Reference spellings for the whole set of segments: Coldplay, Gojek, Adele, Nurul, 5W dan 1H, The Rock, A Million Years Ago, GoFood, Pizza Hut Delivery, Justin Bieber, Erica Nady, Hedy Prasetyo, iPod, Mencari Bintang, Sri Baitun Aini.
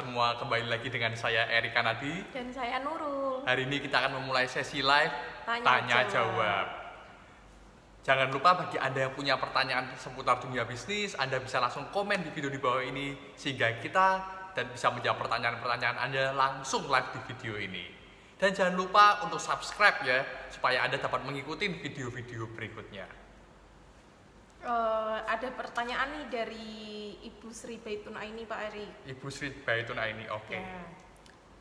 Semua kembali lagi dengan saya Erica Nady dan saya Nurul. Hari ini kita akan memulai sesi live Tanya Jawab. Jangan lupa bagi Anda yang punya pertanyaan seputar dunia bisnis, Anda bisa langsung komen di video di bawah ini sehingga kita dan bisa menjawab pertanyaan-pertanyaan Anda langsung live di video ini. Dan jangan lupa untuk subscribe ya, supaya Anda dapat mengikuti video-video berikutnya. Ada pertanyaan nih dari Ibu Sri Baitun Aini, Pak Eric. Ibu Sri Baitun Aini, oke. Ya.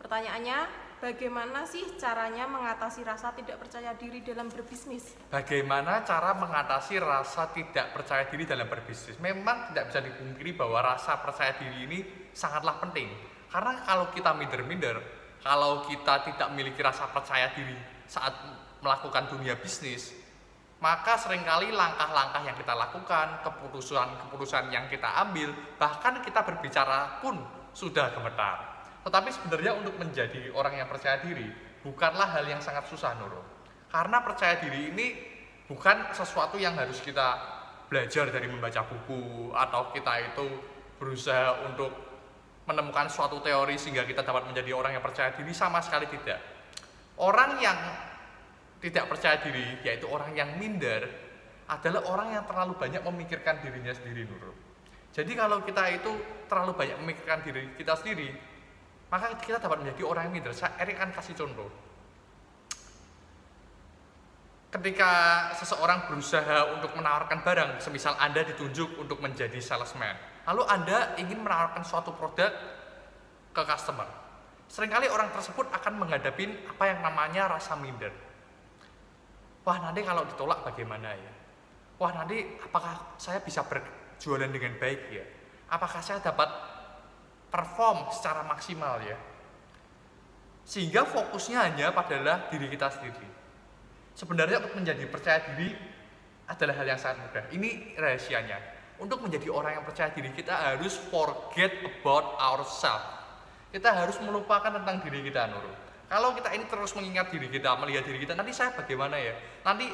Pertanyaannya, bagaimana sih caranya mengatasi rasa tidak percaya diri dalam berbisnis? Bagaimana cara mengatasi rasa tidak percaya diri dalam berbisnis? Memang tidak bisa dipungkiri bahwa rasa percaya diri ini sangatlah penting. Karena kalau kita minder-minder, kalau kita tidak memiliki rasa percaya diri saat melakukan dunia bisnis, maka seringkali langkah-langkah yang kita lakukan, keputusan-keputusan yang kita ambil, bahkan kita berbicara pun sudah gemetar. Tetapi sebenarnya untuk menjadi orang yang percaya diri, bukanlah hal yang sangat susah, Nurul. Karena percaya diri ini bukan sesuatu yang harus kita belajar dari membaca buku, atau kita itu berusaha untuk menemukan suatu teori sehingga kita dapat menjadi orang yang percaya diri, sama sekali tidak. Orang yang tidak percaya diri, yaitu orang yang minder, adalah orang yang terlalu banyak memikirkan dirinya sendiri, Nurul. Jadi kalau kita itu terlalu banyak memikirkan diri kita sendiri, maka kita dapat menjadi orang yang minder. Eric akan kasih contoh. Ketika seseorang berusaha untuk menawarkan barang, semisal Anda ditunjuk untuk menjadi salesman, lalu Anda ingin menawarkan suatu produk ke customer, seringkali orang tersebut akan menghadapi apa yang namanya rasa minder. Wah, nanti kalau ditolak bagaimana ya? Wah, nanti apakah saya bisa berjualan dengan baik ya? Apakah saya dapat perform secara maksimal ya? Sehingga fokusnya hanya pada diri kita sendiri. Sebenarnya untuk menjadi percaya diri adalah hal yang sangat mudah. Ini rahasianya. Untuk menjadi orang yang percaya diri, kita harus forget about ourselves. Kita harus melupakan tentang diri kita, Nurul. Kalau kita ini terus mengingat diri kita, melihat diri kita, nanti saya bagaimana ya? Nanti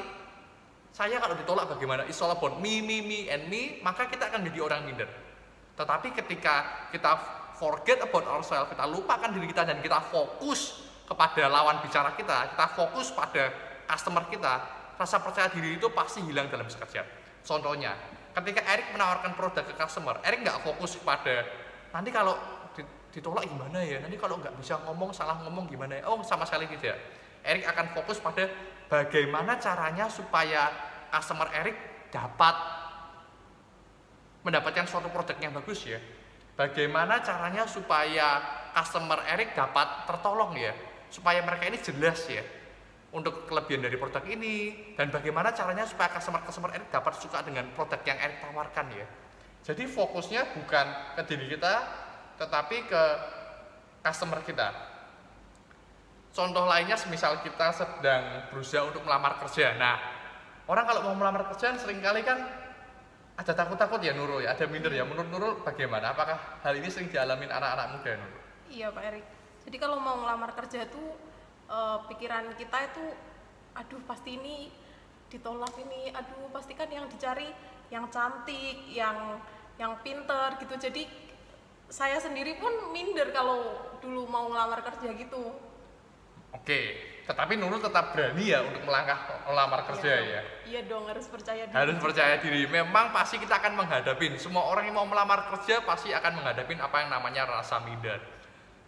saya kalau ditolak bagaimana? It's all about me, and me, maka kita akan jadi orang minder. Tetapi ketika kita forget about ourselves, kita lupakan diri kita dan kita fokus kepada lawan bicara kita fokus pada customer kita, rasa percaya diri itu pasti hilang dalam sekejap. Contohnya, ketika Eric menawarkan produk ke customer, Eric nggak fokus kepada nanti kalau ditolak gimana ya, nanti kalau nggak bisa ngomong, salah ngomong gimana ya, oh sama sekali tidak. Eric akan fokus pada bagaimana caranya supaya customer Eric dapat mendapatkan suatu produk yang bagus ya, bagaimana caranya supaya customer Eric dapat tertolong ya, supaya mereka ini jelas ya untuk kelebihan dari produk ini, dan bagaimana caranya supaya customer Eric dapat suka dengan produk yang Eric tawarkan ya. Jadi fokusnya bukan ke diri kita, tetapi ke customer kita. Contoh lainnya, semisal kita sedang berusaha untuk melamar kerja. Nah, orang kalau mau melamar kerjaan seringkali kan ada takut-takut ya, Nurul ya, ada minder ya. Menurut Nurul bagaimana? Apakah hal ini sering dialami anak-anak muda, Nurul? Iya, Pak Eric. Jadi kalau mau melamar kerja tuh pikiran kita itu, aduh pasti ini ditolak ini, aduh pasti kan yang dicari yang cantik, yang pinter gitu. Jadi saya sendiri pun minder kalau dulu mau ngelamar kerja gitu. Oke, tetapi Nurul tetap berani ya untuk melangkah ngelamar kerja ya? Iya dong, harus percaya diri. Harus percaya diri, memang pasti kita akan menghadapin. Semua orang yang mau melamar kerja pasti akan menghadapin apa yang namanya rasa minder.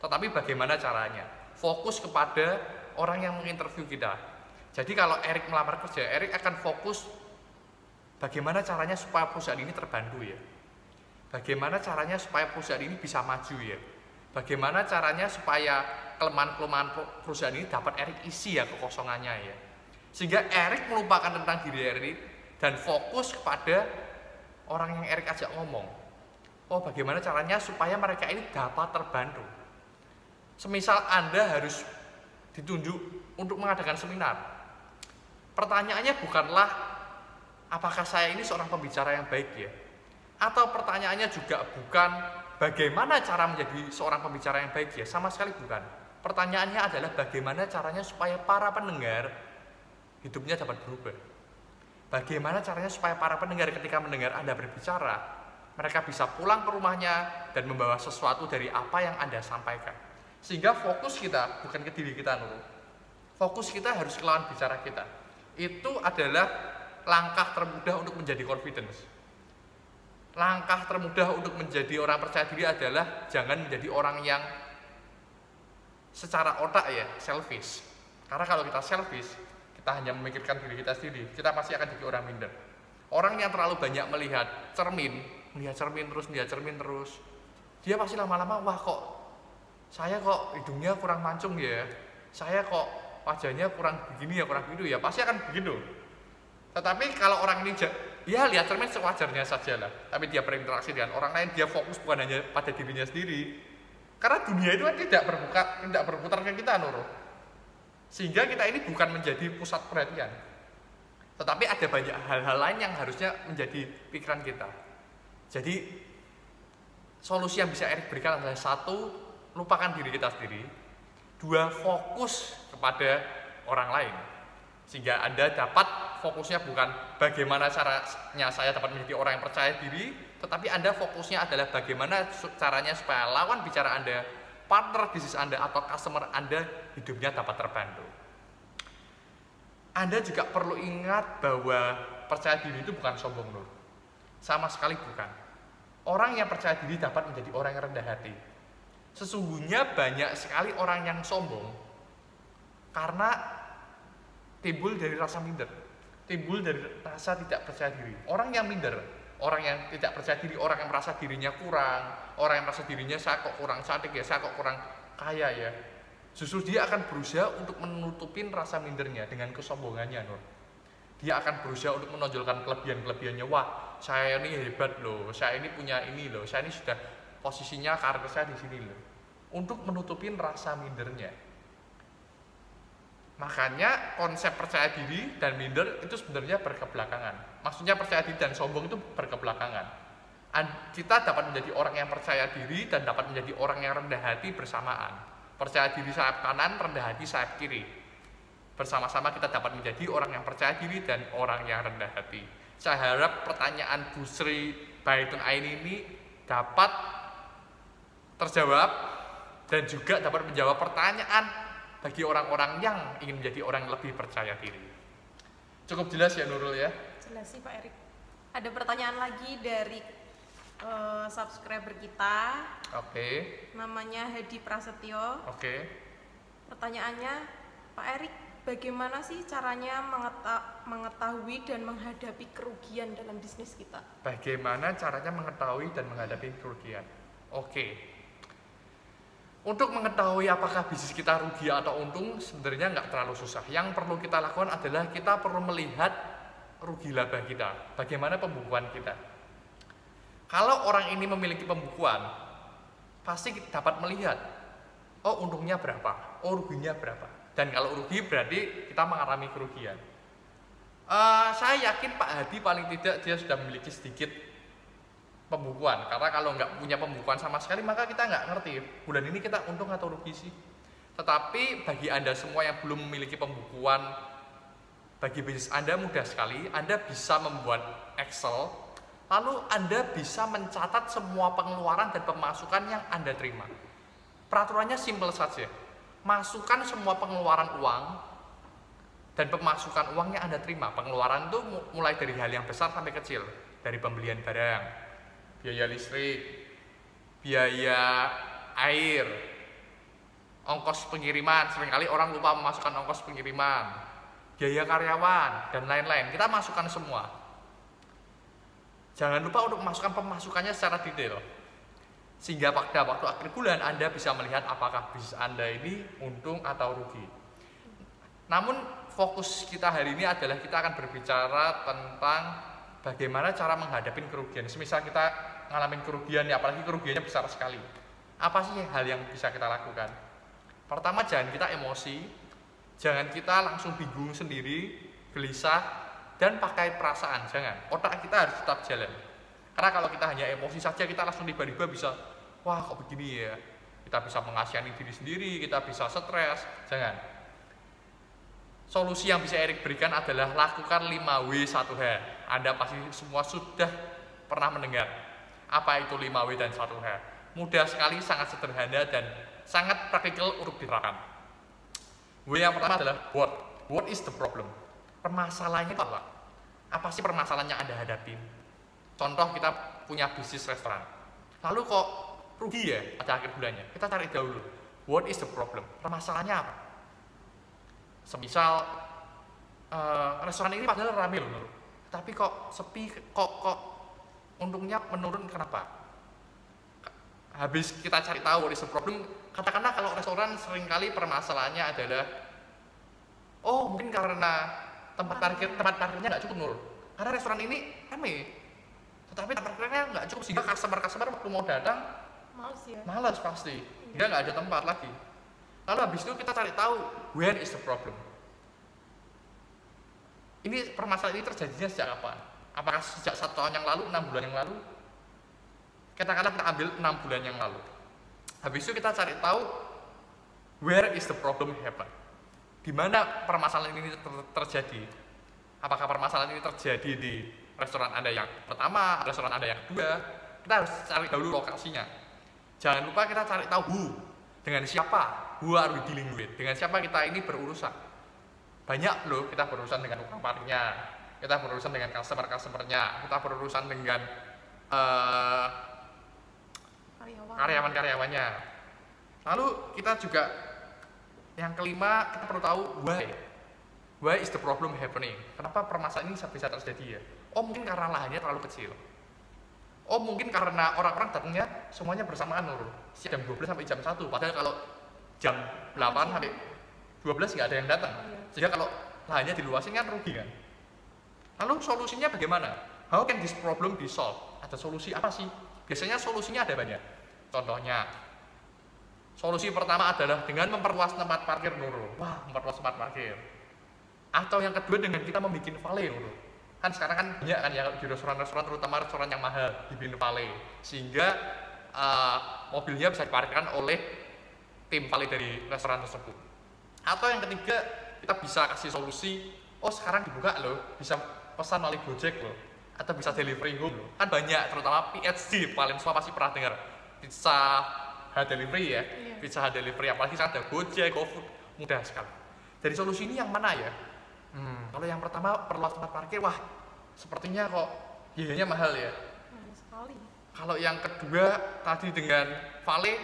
Tetapi bagaimana caranya? Fokus kepada orang yang menginterview kita. Jadi kalau Eric melamar kerja, Eric akan fokus bagaimana caranya supaya perusahaan ini terbantu ya. Bagaimana caranya supaya perusahaan ini bisa maju ya? Bagaimana caranya supaya kelemahan-kelemahan perusahaan ini dapat Eric isi ya, kekosongannya ya? Sehingga Eric melupakan tentang diri Eric dan fokus kepada orang yang Eric ajak ngomong. Oh, bagaimana caranya supaya mereka ini dapat terbantu? Semisal Anda harus ditunjuk untuk mengadakan seminar. Pertanyaannya bukanlah apakah saya ini seorang pembicara yang baik ya? Atau pertanyaannya juga bukan bagaimana cara menjadi seorang pembicara yang baik ya, sama sekali bukan. Pertanyaannya adalah bagaimana caranya supaya para pendengar hidupnya dapat berubah. Bagaimana caranya supaya para pendengar ketika mendengar Anda berbicara, Mereka bisa pulang ke rumahnya dan membawa sesuatu dari apa yang Anda sampaikan. Sehingga fokus kita bukan ke diri kita, Nurul. Fokus kita harus ke lawan bicara kita. Itu adalah langkah termudah untuk menjadi confidence. Langkah termudah untuk menjadi orang percaya diri adalah jangan menjadi orang yang secara otak ya, selfish. Karena kalau kita selfish, kita hanya memikirkan diri kita sendiri, kita pasti akan jadi orang minder. Orang yang terlalu banyak melihat cermin terus, dia pasti lama-lama, wah kok saya kok hidungnya kurang mancung ya, saya kok wajahnya kurang begini ya, kurang begitu ya, pasti akan begitu. Tetapi kalau orang ini dia lihat cermin sewajarnya saja lah, tapi dia berinteraksi dengan orang lain, dia fokus bukan hanya pada dirinya sendiri, karena dunia itu kan tidak berputar ke kita, Nurul. Sehingga kita ini bukan menjadi pusat perhatian, tetapi ada banyak hal-hal lain yang harusnya menjadi pikiran kita. Jadi solusi yang bisa Eric berikan adalah 1, lupakan diri kita sendiri, 2, fokus kepada orang lain, sehingga Anda dapat fokusnya bukan bagaimana caranya saya dapat menjadi orang yang percaya diri, tetapi Anda fokusnya adalah bagaimana caranya supaya lawan bicara Anda, partner bisnis Anda atau customer Anda hidupnya dapat terbantu. Anda juga perlu ingat bahwa percaya diri itu bukan sombong, Nur. Sama sekali bukan. Orang yang percaya diri dapat menjadi orang yang rendah hati. Sesungguhnya banyak sekali orang yang sombong karena timbul dari rasa minder, timbul dari rasa tidak percaya diri. Orang yang minder, orang yang tidak percaya diri, orang yang merasa dirinya kurang, orang yang merasa dirinya saya kok kurang cantik ya, saya kok kurang kaya ya, justru dia akan berusaha untuk menutupin rasa mindernya dengan kesombongannya, Nur. Dia akan berusaha untuk menonjolkan kelebihan-kelebihannya. Wah, saya ini hebat loh, saya ini punya ini loh, saya ini sudah posisinya, karir saya di sini loh. Untuk menutupin rasa mindernya. Makanya konsep percaya diri dan minder itu sebenarnya berkebelakangan. Maksudnya percaya diri dan sombong itu berkebelakangan. Kita dapat menjadi orang yang percaya diri dan dapat menjadi orang yang rendah hati bersamaan. Percaya diri sayap kanan, rendah hati sayap kiri. Bersama-sama kita dapat menjadi orang yang percaya diri dan orang yang rendah hati. Saya harap pertanyaan Bu Sri Baitun Aini ini dapat terjawab dan juga dapat menjawab pertanyaan bagi orang-orang yang ingin menjadi orang yang lebih percaya diri. Cukup jelas ya, Nurul ya? Jelas sih, Pak Erick. Ada pertanyaan lagi dari subscriber kita. Oke. Namanya Hedy Prasetyo. Oke. Pertanyaannya, Pak Erick, bagaimana sih caranya mengetahui dan menghadapi kerugian dalam bisnis kita? Bagaimana caranya mengetahui dan menghadapi kerugian? Oke. Untuk mengetahui apakah bisnis kita rugi atau untung, sebenarnya nggak terlalu susah. Yang perlu kita lakukan adalah kita perlu melihat rugi laba kita, bagaimana pembukuan kita. Kalau orang ini memiliki pembukuan, pasti kita dapat melihat, oh untungnya berapa, oh ruginya berapa. Dan kalau rugi berarti kita mengalami kerugian. Saya yakin Pak Hedy paling tidak dia sudah memiliki sedikit pembukuan. Karena kalau nggak punya pembukuan sama sekali, maka kita nggak ngerti bulan ini kita untung atau rugi sih. Tetapi bagi Anda semua yang belum memiliki pembukuan, bagi bisnis Anda mudah sekali, Anda bisa membuat Excel. Lalu Anda bisa mencatat semua pengeluaran dan pemasukan yang Anda terima. Peraturannya simpel saja. Masukkan semua pengeluaran uang dan pemasukan uang yang Anda terima. Pengeluaran itu mulai dari hal yang besar sampai kecil. Dari pembelian barang, biaya listrik, biaya air, ongkos pengiriman. Seringkali orang lupa memasukkan ongkos pengiriman, biaya karyawan, dan lain-lain. Kita masukkan semua. Jangan lupa untuk memasukkan pemasukannya secara detail. Sehingga pada waktu akhir bulan Anda bisa melihat apakah bisnis Anda ini untung atau rugi. Namun fokus kita hari ini adalah kita akan berbicara tentang bagaimana cara menghadapi kerugian. Semisal kita ngalamin kerugian, ya apalagi kerugiannya besar sekali. Apa sih hal yang bisa kita lakukan? Pertama, jangan kita emosi, jangan kita langsung bingung sendiri, gelisah, dan pakai perasaan, jangan. Otak kita harus tetap jalan. Karena kalau kita hanya emosi saja, kita langsung tiba-tiba bisa, wah kok begini ya. Kita bisa mengasihani diri sendiri, kita bisa stres, jangan. Solusi yang bisa Erick berikan adalah lakukan 5W 1H. Anda pasti semua sudah pernah mendengar. Apa itu 5W dan 1H? Mudah sekali, sangat sederhana, dan sangat praktikal untuk diterapkan. W yang pertama adalah what. What is the problem? Permasalahannya apa? Apa sih permasalahan yang Anda hadapi? Contoh, kita punya bisnis restoran. Lalu kok rugi ya pada akhir bulannya? Kita cari dahulu. What is the problem? Permasalahannya apa? Semisal, restoran ini padahal ramai loh, tapi kok sepi, kok untungnya menurun, kenapa? Habis kita cari tahu what is the problem, katakanlah kalau restoran seringkali permasalahannya adalah, oh mungkin karena tempat parkirnya nggak cukup Nur, karena restoran ini ramai, tetapi tempat parkirnya nggak cukup sehingga customer waktu mau datang males, ya? Males pasti, dia nggak ada tempat lagi. Lalu habis itu kita cari tahu where is the problem. Ini permasalahan ini terjadinya sejak kapan? Apakah sejak 1 tahun yang lalu, 6 bulan yang lalu? Katakanlah kita ambil 6 bulan yang lalu. Habis itu kita cari tahu where is the problem happen. Di mana permasalahan ini terjadi? Apakah permasalahan ini terjadi di restoran Anda yang pertama, restoran Anda yang kedua? Kita harus cari dahulu lokasinya. Jangan lupa kita cari tahu who, dengan siapa, who are we dealing with, dengan siapa kita ini berurusan. Banyak loh, kita berurusan dengan tukang parkirnya, kita berurusan dengan customer-customernya, kita berurusan dengan karyawan-karyawannya. Lalu kita juga yang kelima, kita perlu tahu why. Why is the problem happening? Kenapa permasalahan ini bisa terjadi ya? Oh mungkin karena lahannya terlalu kecil. Oh mungkin karena orang-orang datangnya semuanya bersamaan Nurul, jam 12 sampai jam 1, padahal kalau jam 8 sampai 12 nggak ada yang datang. Sehingga kalau lahannya diluasin kan rugi kan. Lalu solusinya bagaimana? How can this problem be solved? Ada solusi apa sih? Biasanya solusinya ada banyak. Contohnya, solusi pertama adalah dengan memperluas tempat parkir Nurul. Wah, memperluas tempat parkir. Atau yang kedua dengan kita membuat vale Nurul. Kan sekarang kan banyak kan ya di restoran-restoran, terutama restoran yang mahal, dibikin vale sehingga mobilnya bisa diparkirkan oleh tim vale dari restoran tersebut. Atau yang ketiga, kita bisa kasih solusi, oh sekarang dibuka loh, bisa pesan oleh Gojek loh, atau bisa delivery home loh. Kan banyak, terutama PHD, paling semua pasti pernah dengar Pizza Hut Delivery ya, yeah. Pizza Hut Delivery, apalagi sekarang ada Gojek, GoFood, mudah sekali. Dari solusi ini yang mana ya? Kalau yang pertama perluas tempat parkir, wah sepertinya kok biayanya mahal ya. Sekali. Kalau yang kedua tadi dengan vale,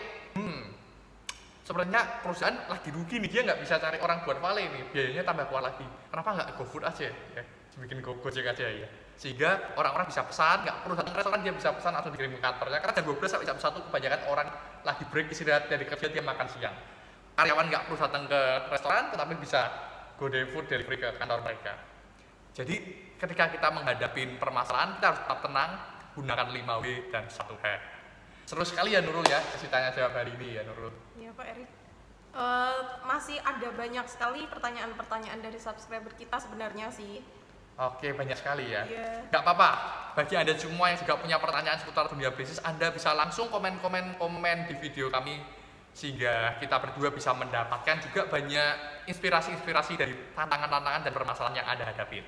sebenarnya perusahaan lagi rugi nih, dia nggak bisa cari orang buat vale nih, biayanya tambah kuat lagi. Kenapa nggak GoFood aja ya? Bikin Gojek aja ya, sehingga orang-orang bisa pesan, nggak perlu datang restoran, dia bisa pesan atau dikirim ke kantornya, karena jam 12 sampai jam 1 kebanyakan orang lagi break istirahat dari kerja, dia makan siang. Karyawan nggak perlu datang ke restoran, tetapi bisa GoFood delivery ke kantor mereka. Jadi ketika kita menghadapi permasalahan, kita harus tetap tenang, gunakan 5W dan 1H. Seru sekali ya Nurul ya, kasih tanya jawab hari ini ya Nurul. Iya Pak Erick. Masih ada banyak sekali pertanyaan-pertanyaan dari subscriber kita sebenarnya sih. Oke, banyak sekali ya. Nggak apa-apa, bagi Anda semua yang juga punya pertanyaan seputar dunia bisnis, Anda bisa langsung komen di video kami, sehingga kita berdua bisa mendapatkan juga banyak inspirasi-inspirasi dari tantangan-tantangan dan permasalahan yang Anda hadapi.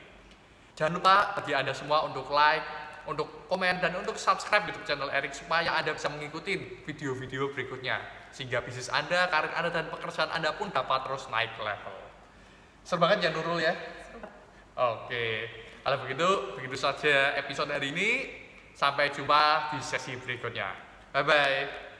Jangan lupa bagi Anda semua untuk like, untuk komen, dan untuk subscribe YouTube channel Erick, supaya Anda bisa mengikuti video-video berikutnya, sehingga bisnis Anda, karir Anda, dan pekerjaan Anda pun dapat terus naik level. Seru banget ya Nurul ya? Oke, kalau begitu saja episode hari ini. Sampai jumpa di sesi berikutnya. Bye-bye.